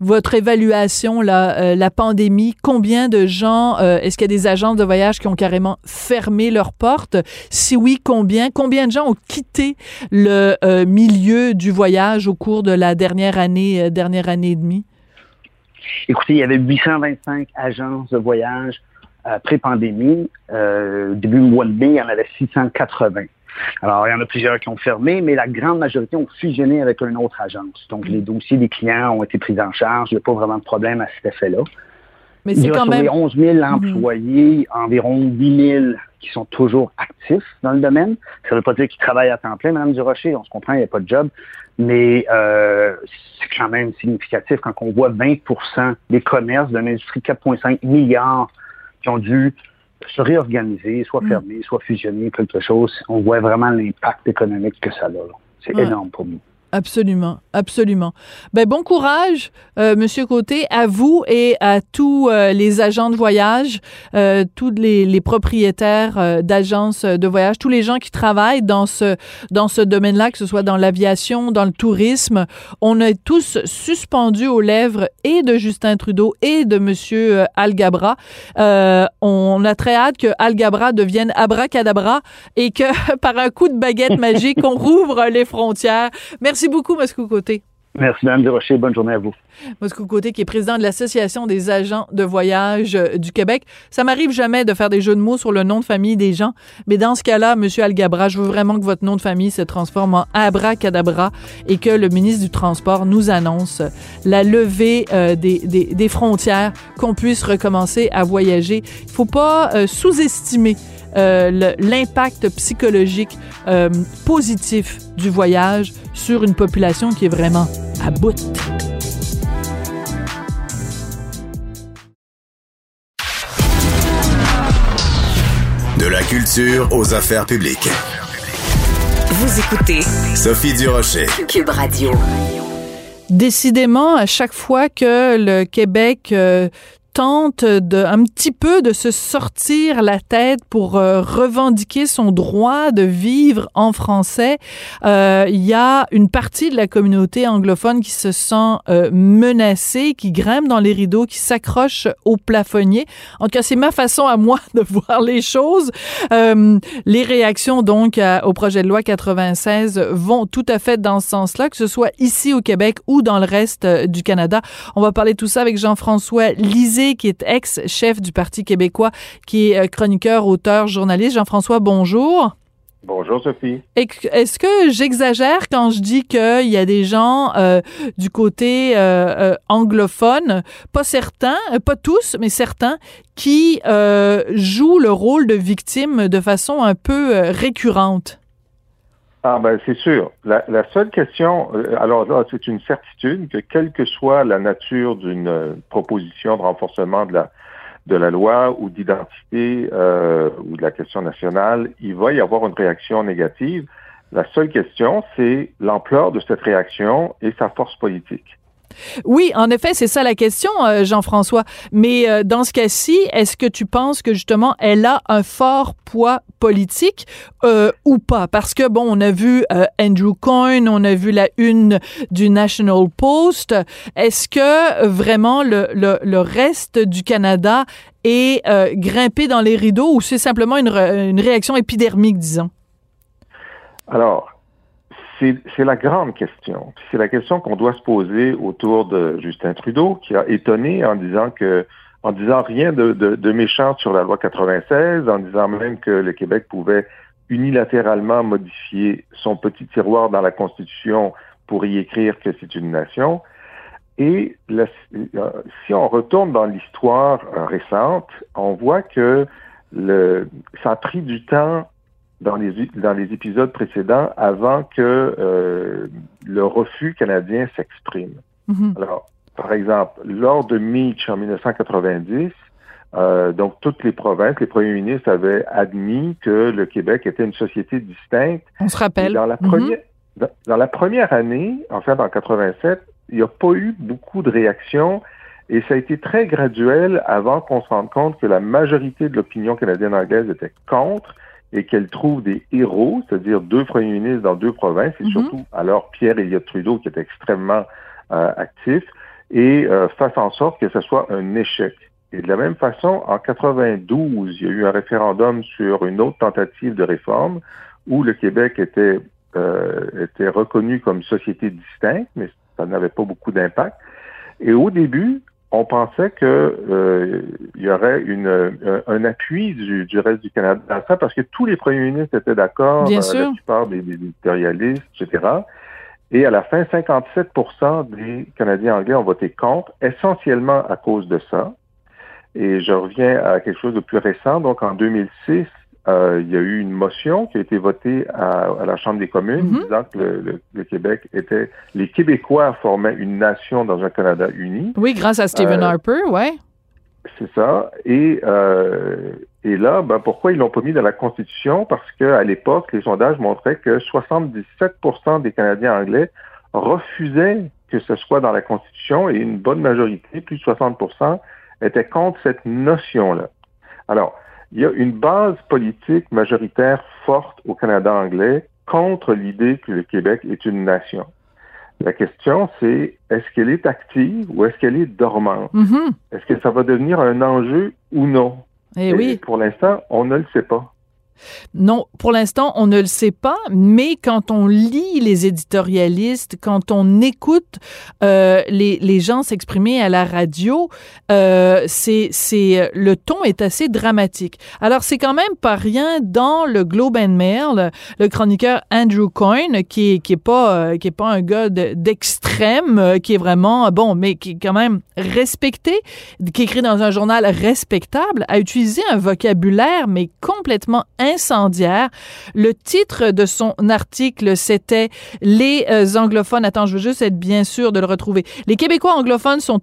votre évaluation, la pandémie, combien de gens, est-ce qu'il y a des agences de voyage qui ont carrément fermé leurs portes? Si oui, combien? Combien de gens ont quitté le milieu du voyage au cours de la dernière année et demie? Écoutez, il y avait 825 agences de voyage pré-pandémie. Début mois de mai, il y en avait 680. Alors, il y en a plusieurs qui ont fermé, mais la grande majorité ont fusionné avec une autre agence. Donc, les dossiers des clients ont été pris en charge. Il n'y a pas vraiment de problème à cet effet-là. Mais il y a quand même... 11 000 employés, environ 8 000 qui sont toujours actifs dans le domaine. Ça ne veut pas dire qu'ils travaillent à temps plein, Mme Durocher, on se comprend, il n'y a pas de job, mais c'est quand même significatif quand on voit 20% des commerces de l'industrie 4,5 milliards qui ont dû se réorganiser, soit fermer, soit fusionner, quelque chose. On voit vraiment l'impact économique que ça a. C'est énorme pour nous. Absolument, absolument. Ben, bon courage, Monsieur Côté, à vous et à tous les agents de voyage, tous les propriétaires d'agences de voyage, tous les gens qui travaillent dans ce domaine-là, que ce soit dans l'aviation, dans le tourisme. On est tous suspendus aux lèvres et de Justin Trudeau et de Monsieur Al-Gabra. On a très hâte que Al-Gabra devienne abracadabra et que par un coup de baguette magique, on rouvre les frontières. Merci beaucoup, Moscou Côté. Merci, Mme Durocher. Bonne journée à vous. Moscou Côté, qui est président de l'Association des agents de voyage du Québec. Ça m'arrive jamais de faire des jeux de mots sur le nom de famille des gens, mais dans ce cas-là, M. Al-Gabra, je veux vraiment que votre nom de famille se transforme en abracadabra et que le ministre du Transport nous annonce la levée des frontières, qu'on puisse recommencer à voyager. Il ne faut pas sous-estimer l'impact psychologique positif du voyage sur une population qui est vraiment à bout. De la culture aux affaires publiques. Vous écoutez Sophie Durocher, Cube Radio. Décidément, à chaque fois que le Québec tente un petit peu de se sortir la tête pour revendiquer son droit de vivre en français. Il y a une partie de la communauté anglophone qui se sent menacée, qui grimpe dans les rideaux, qui s'accroche au plafonnier. En tout cas, c'est ma façon à moi de voir les choses. Les réactions donc au projet de loi 96 vont tout à fait dans ce sens-là, que ce soit ici au Québec ou dans le reste du Canada. On va parler de tout ça avec Jean-François Lisée, qui est ex-chef du Parti québécois, qui est chroniqueur, auteur, journaliste. Jean-François, bonjour. Bonjour, Sophie. Est-ce que j'exagère quand je dis qu'il y a des gens du côté anglophone, pas certains, pas tous, mais certains, qui jouent le rôle de victime de façon un peu récurrente? Ah ben c'est sûr. La seule question, alors là, c'est une certitude que quelle que soit la nature d'une proposition de renforcement de la loi ou d'identité ou de la question nationale, il va y avoir une réaction négative. La seule question, c'est l'ampleur de cette réaction et sa force politique. Oui, en effet, c'est ça la question, Jean-François. Mais dans ce cas-ci, est-ce que tu penses que, justement, elle a un fort poids politique ou pas? Parce que, bon, on a vu Andrew Coyne, on a vu la une du National Post. Est-ce que, vraiment, le reste du Canada est grimpé dans les rideaux ou c'est simplement une réaction épidermique, disons? Alors... C'est la grande question. C'est la question qu'on doit se poser autour de Justin Trudeau, qui a étonné en disant rien de méchant sur la loi 96, en disant même que le Québec pouvait unilatéralement modifier son petit tiroir dans la Constitution pour y écrire que c'est une nation. Et si on retourne dans l'histoire récente, on voit que ça a pris du temps dans les épisodes précédents avant que le refus canadien s'exprime. Mm-hmm. Alors, par exemple, lors de Mitch en 1990, donc toutes les provinces, les premiers ministres avaient admis que le Québec était une société distincte. On se rappelle. Et dans la première année, en fait, en 87, il n'y a pas eu beaucoup de réactions et ça a été très graduel avant qu'on se rende compte que la majorité de l'opinion canadienne-anglaise était contre et qu'elle trouve des héros, c'est-à-dire deux premiers ministres dans deux provinces, et surtout alors Pierre-Éliott Trudeau qui est extrêmement actif, et fasse en sorte que ce soit un échec. Et de la même façon, en 92, il y a eu un référendum sur une autre tentative de réforme où le Québec était reconnu comme société distincte, mais ça n'avait pas beaucoup d'impact. Et au début, on pensait qu'il y aurait un appui du reste du Canada à ça, parce que tous les premiers ministres étaient d'accord, la plupart des éditorialistes, etc. Et à la fin, 57 % des Canadiens anglais ont voté contre, essentiellement à cause de ça. Et je reviens à quelque chose de plus récent. Donc, en 2006, il y a eu une motion qui a été votée à la Chambre des communes, disant que le Québec était... Les Québécois formaient une nation dans un Canada uni. Oui, grâce à Stephen Harper, oui. C'est ça. Et là, ben, pourquoi ils l'ont pas mis dans la Constitution? Parce qu'à l'époque, les sondages montraient que 77 % des Canadiens anglais refusaient que ce soit dans la Constitution et une bonne majorité, plus de 60 % étaient contre cette notion-là. Alors, il y a une base politique majoritaire forte au Canada anglais contre l'idée que le Québec est une nation. La question, c'est est-ce qu'elle est active ou est-ce qu'elle est dormante? Mm-hmm. Est-ce que ça va devenir un enjeu ou non? Et oui. Pour l'instant, on ne le sait pas. Non, pour l'instant, on ne le sait pas, mais quand on lit les éditorialistes, quand on écoute les gens s'exprimer à la radio, le ton est assez dramatique. Alors, c'est quand même pas rien dans le Globe and Mail, le chroniqueur Andrew Coyne, qui est pas un gars d'extrême, qui est vraiment, bon, mais qui est quand même respecté, qui écrit dans un journal respectable, a utilisé un vocabulaire, mais complètement incendiaire. Le titre de son article, c'était « Les anglophones ». Attends, je veux juste être bien sûr de le retrouver. « Les Québécois anglophones sont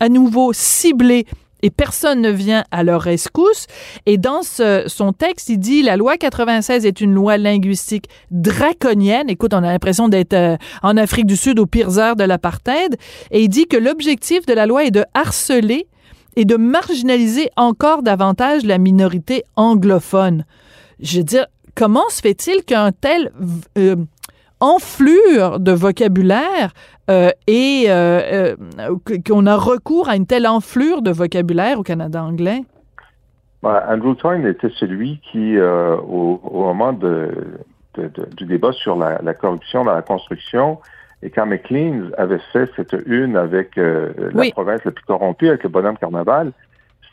à nouveau ciblés et personne ne vient à leur rescousse ». Et dans son texte, il dit « La loi 96 est une loi linguistique draconienne ». Écoute, on a l'impression d'être en Afrique du Sud aux pires heures de l'apartheid. Et il dit que l'objectif de la loi est de harceler et de marginaliser encore davantage la minorité anglophone. Je veux dire, comment se fait-il qu'un tel enflure de vocabulaire qu'on a recours à une telle enflure de vocabulaire au Canada anglais? Andrew Coyne était celui qui, au moment du débat sur la corruption dans la construction, et quand Maclean's avait fait cette une avec la province la plus corrompue, avec le bonhomme Carnaval,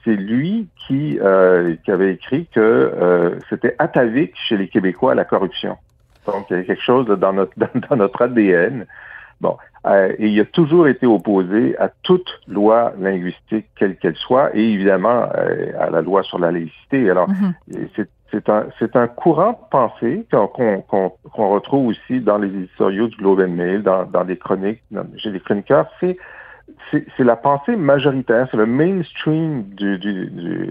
c'est lui qui avait écrit que c'était atavique chez les Québécois la corruption. Donc, il y a quelque chose dans notre ADN. Bon, et il a toujours été opposé à toute loi linguistique, quelle qu'elle soit, et évidemment à la loi sur la laïcité. Alors, c'est un courant de pensée qu'on retrouve aussi dans les éditoriaux du Globe and Mail, dans les chroniques, chez les chroniqueurs. C'est la pensée majoritaire, c'est le mainstream de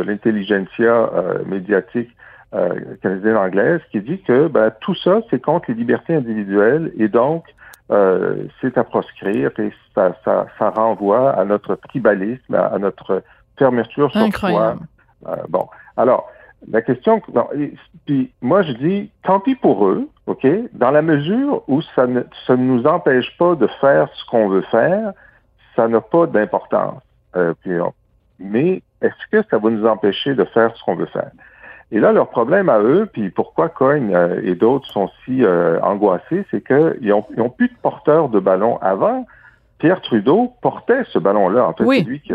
l'intelligentsia médiatique canadienne-anglaise qui dit que tout ça, c'est contre les libertés individuelles et donc c'est à proscrire et ça renvoie à notre tribalisme, à notre fermeture sur soi. Bon, alors... La question... Non, puis moi, je dis, tant pis pour eux, OK, dans la mesure où ça ne nous empêche pas de faire ce qu'on veut faire, ça n'a pas d'importance. Mais est-ce que ça va nous empêcher de faire ce qu'on veut faire? Et là, leur problème à eux, puis pourquoi Coyne et d'autres sont si angoissés, c'est qu'ils n'ont plus de porteur de ballon avant. Pierre Trudeau portait ce ballon-là. En fait, oui. C'est lui qui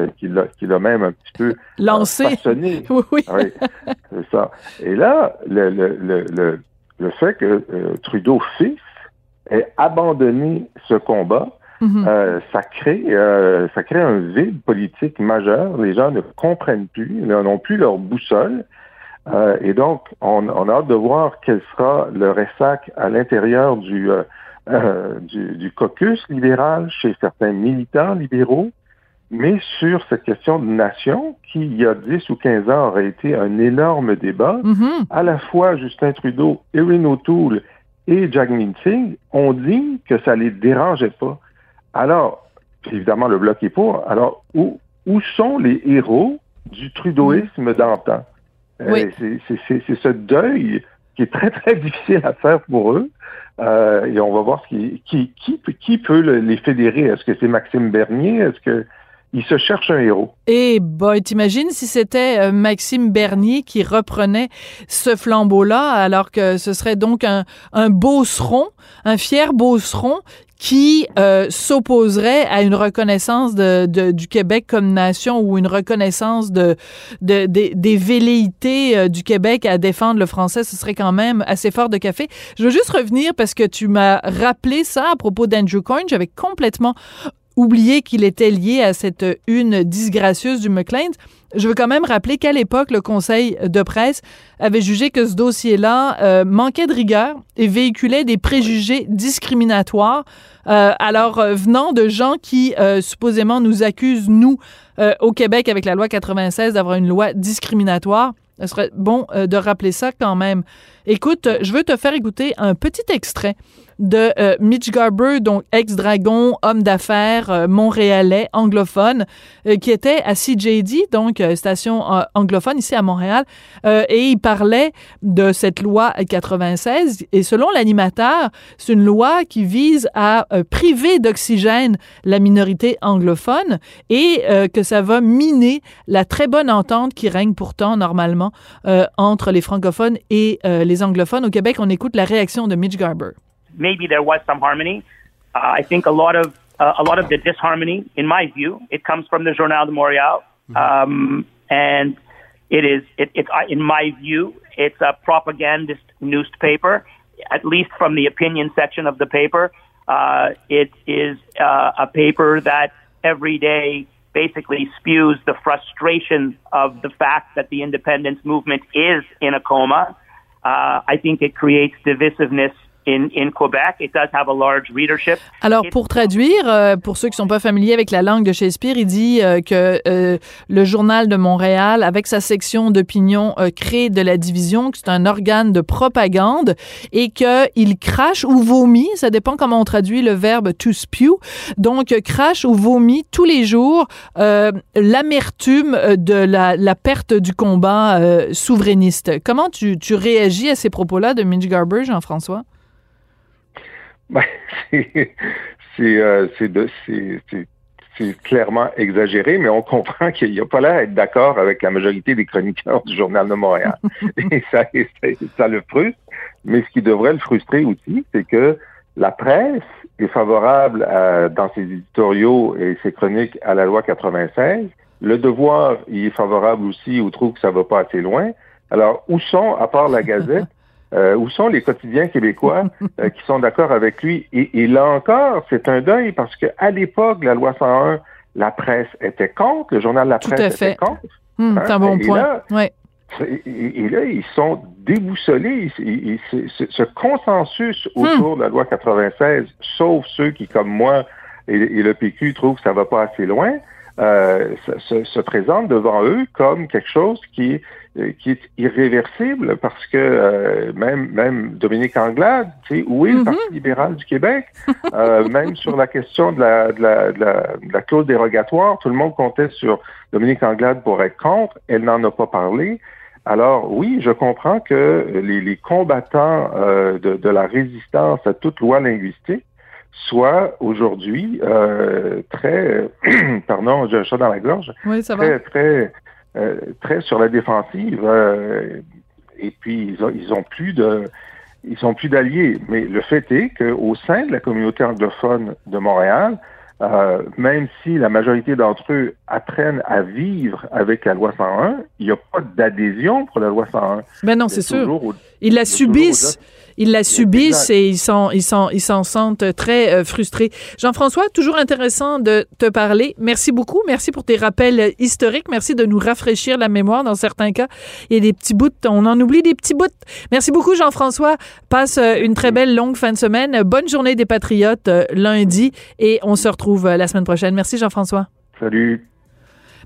l'a même un petit peu lancé. Façonné. Oui. Oui, c'est ça. Et là, le fait que Trudeau fils ait abandonné ce combat, Mm-hmm. Ça crée un vide politique majeur. Les gens ne comprennent plus, n'ont plus leur boussole. Et donc, on a hâte de voir quel sera le ressac à l'intérieur du caucus libéral chez certains militants libéraux, mais sur cette question de nation qui, il y a 10 ou 15 ans, aurait été un énorme débat. Mm-hmm. À la fois Justin Trudeau, Erin O'Toole et Jagmeet Singh ont dit que ça les dérangeait pas. Alors, évidemment, le Bloc est pour. Alors, où sont les héros du trudeauisme d'antan? Oui. C'est ce deuil qui est très, très difficile à faire pour eux. Et on va voir qui peut les fédérer. Est-ce que c'est Maxime Bernier? Est-ce que il se cherche un héros? Eh ben, t'imagines si c'était Maxime Bernier qui reprenait ce flambeau-là, alors que ce serait donc un beauceron, un fier beauceron qui s'opposerait à une reconnaissance du Québec comme nation ou une reconnaissance des velléités du Québec à défendre le français. Ce serait quand même assez fort de café. Je veux juste revenir parce que tu m'as rappelé ça à propos d'Andrew Coyne. J'avais complètement oublié qu'il était lié à cette une disgracieuse du Maclean's. Je veux quand même rappeler qu'à l'époque, le Conseil de presse avait jugé que ce dossier-là manquait de rigueur et véhiculait des préjugés discriminatoires. Alors, venant de gens qui, supposément, nous accusent, nous, au Québec, avec la loi 96, d'avoir une loi discriminatoire, ce serait bon de rappeler ça quand même. Écoute, je veux te faire écouter un petit extrait de Mitch Garber, donc ex-dragon, homme d'affaires montréalais, anglophone, qui était à CJD, donc station anglophone ici à Montréal, et il parlait de cette loi 96, et selon l'animateur, c'est une loi qui vise à priver d'oxygène la minorité anglophone et que ça va miner la très bonne entente qui règne pourtant normalement entre les francophones et les anglophones. Au Québec, on écoute la réaction de Mitch Garber. Maybe there was some harmony. I think a lot of the disharmony, in my view, it comes from the Journal de Montréal, and it's in my view, it's a propagandist newspaper, at least from the opinion section of the paper. It is a paper that every day basically spews the frustration of the fact that the independence movement is in a coma. I think it creates divisiveness. In Quebec, it does have a large readership. Alors, pour traduire, pour ceux qui sont pas familiers avec la langue de Shakespeare, il dit que le Journal de Montréal, avec sa section d'opinion, crée de la division, que c'est un organe de propagande et qu'il crache ou vomit, ça dépend comment on traduit le verbe to spew, donc crache ou vomit tous les jours l'amertume de la perte du combat souverainiste. Comment tu réagis à ces propos-là de Mitch Garber, Jean-François? Ben, c'est clairement exagéré, mais on comprend qu'il n'y a pas l'air d'être d'accord avec la majorité des chroniqueurs du Journal de Montréal. Et ça le frustre, mais ce qui devrait le frustrer aussi, c'est que la presse est favorable dans ses éditoriaux et ses chroniques à la loi 96. Le Devoir y est favorable aussi ou trouve que ça va pas assez loin. Alors, où sont, à part la Gazette, où sont les quotidiens québécois qui sont d'accord avec lui? Et là encore, c'est un deuil parce que à l'époque, la loi 101, la presse était contre, le Journal de la Presse était contre. Hein? C'est un bon point. Là, ouais. Et là, ils sont déboussolés. Ce consensus autour de la loi 96, sauf ceux qui, comme moi et le PQ, trouvent que ça va pas assez loin, se présente devant eux comme quelque chose qui est irréversible parce que même Dominique Anglade, tu sais, où est le Parti libéral du Québec? Même sur la question de la clause dérogatoire, tout le monde comptait sur Dominique Anglade pour être contre, elle n'en a pas parlé. Alors oui, je comprends que les combattants de la résistance à toute loi linguistique soit aujourd'hui très pardon, j'ai un chat dans la gorge. Oui, ça va. Très sur la défensive et puis ils ont plus d'alliés, mais le fait est qu'au sein de la communauté anglophone de Montréal, même si la majorité d'entre eux apprennent à vivre avec la loi 101, il n'y a pas d'adhésion pour la loi 101. Ben non, c'est sûr. Ils la subissent. Ils la subissent et ils s'en sentent très frustrés. Jean-François, toujours intéressant de te parler. Merci beaucoup. Merci pour tes rappels historiques. Merci de nous rafraîchir la mémoire. Dans certains cas, il y a des petits bouts. On en oublie des petits bouts. Merci beaucoup, Jean-François. Passe une très belle longue fin de semaine. Bonne journée des Patriotes lundi et on se retrouve la semaine prochaine. Merci, Jean-François. Salut.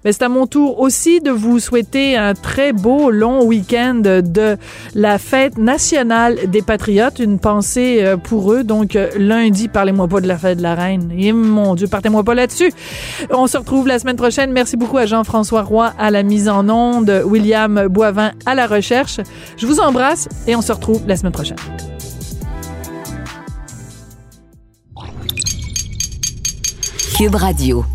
Mais c'est à mon tour aussi de vous souhaiter un très beau, long week-end de la fête nationale des Patriotes. Une pensée pour eux. Donc, lundi, parlez-moi pas de la fête de la Reine. Et mon Dieu, partez-moi pas là-dessus. On se retrouve la semaine prochaine. Merci beaucoup à Jean-François Roy à la mise en onde, William Boivin à la recherche. Je vous embrasse et on se retrouve la semaine prochaine. Cube Radio.